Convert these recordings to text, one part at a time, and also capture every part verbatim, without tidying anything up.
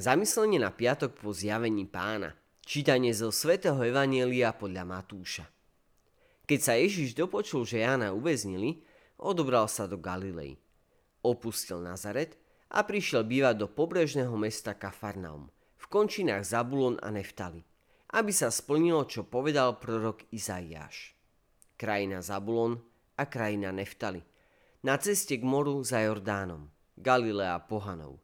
Zamyslenie na piatok po zjavení Pána. Čítanie zo svätého evanjelia podľa Matúša. Keď sa Ježiš dopočul, že Jána uväznili, odobral sa do Galilei. Opustil Nazaret a prišiel bývať do pobrežného mesta Kafarnaum, v končinách Zabulon a Neftali, aby sa splnilo, čo povedal prorok Izaiáš. Krajina Zabulon a krajina Neftali, na ceste k moru za Jordánom, Galilea pohanov.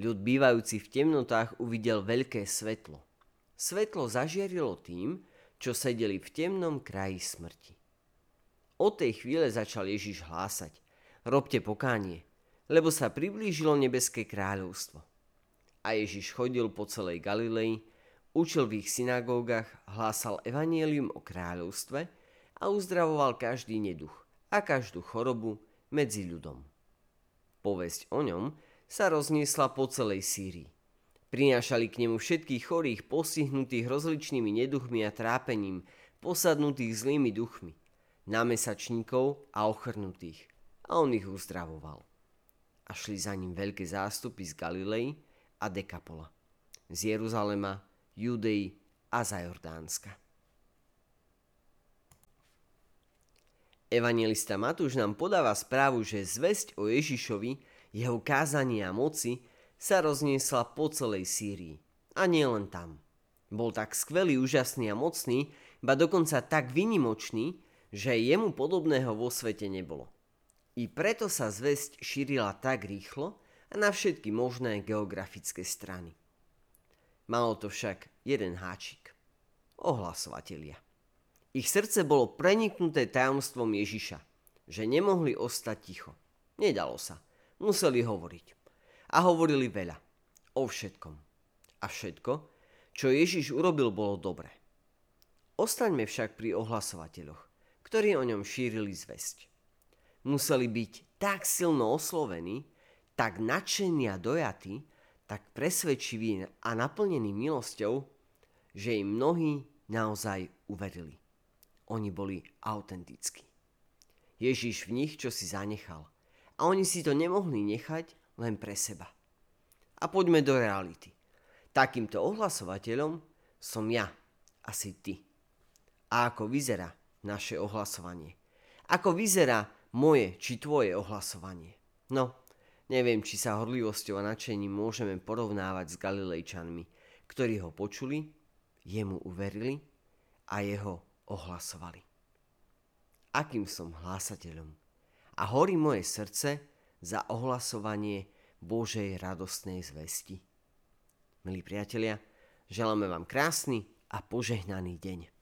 Ľud bývajúci v temnotách uvidel veľké svetlo. Svetlo zažiarilo tým, čo sedeli v temnom kraji smrti. Od tej chvíle začal Ježiš hlásať: robte pokánie, lebo sa priblížilo nebeské kráľovstvo. A Ježiš chodil po celej Galilei, učil v ich synagógach, hlásal evanjelium o kráľovstve a uzdravoval každý neduch a každú chorobu medzi ľudom. Povesť o ňom sa rozniesla po celej Sýrii. Prinášali k nemu všetkých chorých, postihnutých rozličnými neduchmi a trápením, posadnutých zlými duchmi, námesačníkov a ochrnutých, a on ich uzdravoval. A šli za ním veľké zástupy z Galilei a Dekapola, z Jeruzalema, Judei a za Jordánska. Evanjelista Matúš nám podáva správu, že zvesť o Ježišovi, jeho kázanie a moci sa rozniesla po celej Sýrii. A nie len tam. Bol tak skvelý, úžasný a mocný, ba dokonca tak výnimočný, že jemu podobného vo svete nebolo. I preto sa zvesť šírila tak rýchlo a na všetky možné geografické strany. Malo to však jeden háčik. Ohlasovatelia. Ich srdce bolo preniknuté tajomstvom Ježiša, že nemohli ostať ticho. Nedalo sa. Museli hovoriť. A hovorili veľa. O všetkom. A všetko, čo Ježiš urobil, bolo dobré. Ostaňme však pri ohlasovateľoch, ktorí o ňom šírili zvesť. Museli byť tak silno oslovení, tak nadšení a dojatí, tak presvedčiví a naplnení milosťou, že im mnohí naozaj uverili. Oni boli autentickí. Ježiš v nich čosi zanechal. A oni si to nemohli nechať len pre seba. A poďme do reality. Takýmto ohlasovateľom som ja, asi ty. A ako vyzerá naše ohlasovanie? Ako vyzerá moje či tvoje ohlasovanie? No, neviem, či sa horlivosťou a nadšením môžeme porovnávať s Galilejčanmi, ktorí ho počuli, jemu uverili a jeho ohlasovali. Akým som hlásateľom? A horí moje srdce za ohlasovanie Božej radostnej zvesti. Milí priatelia, želáme vám krásny a požehnaný deň.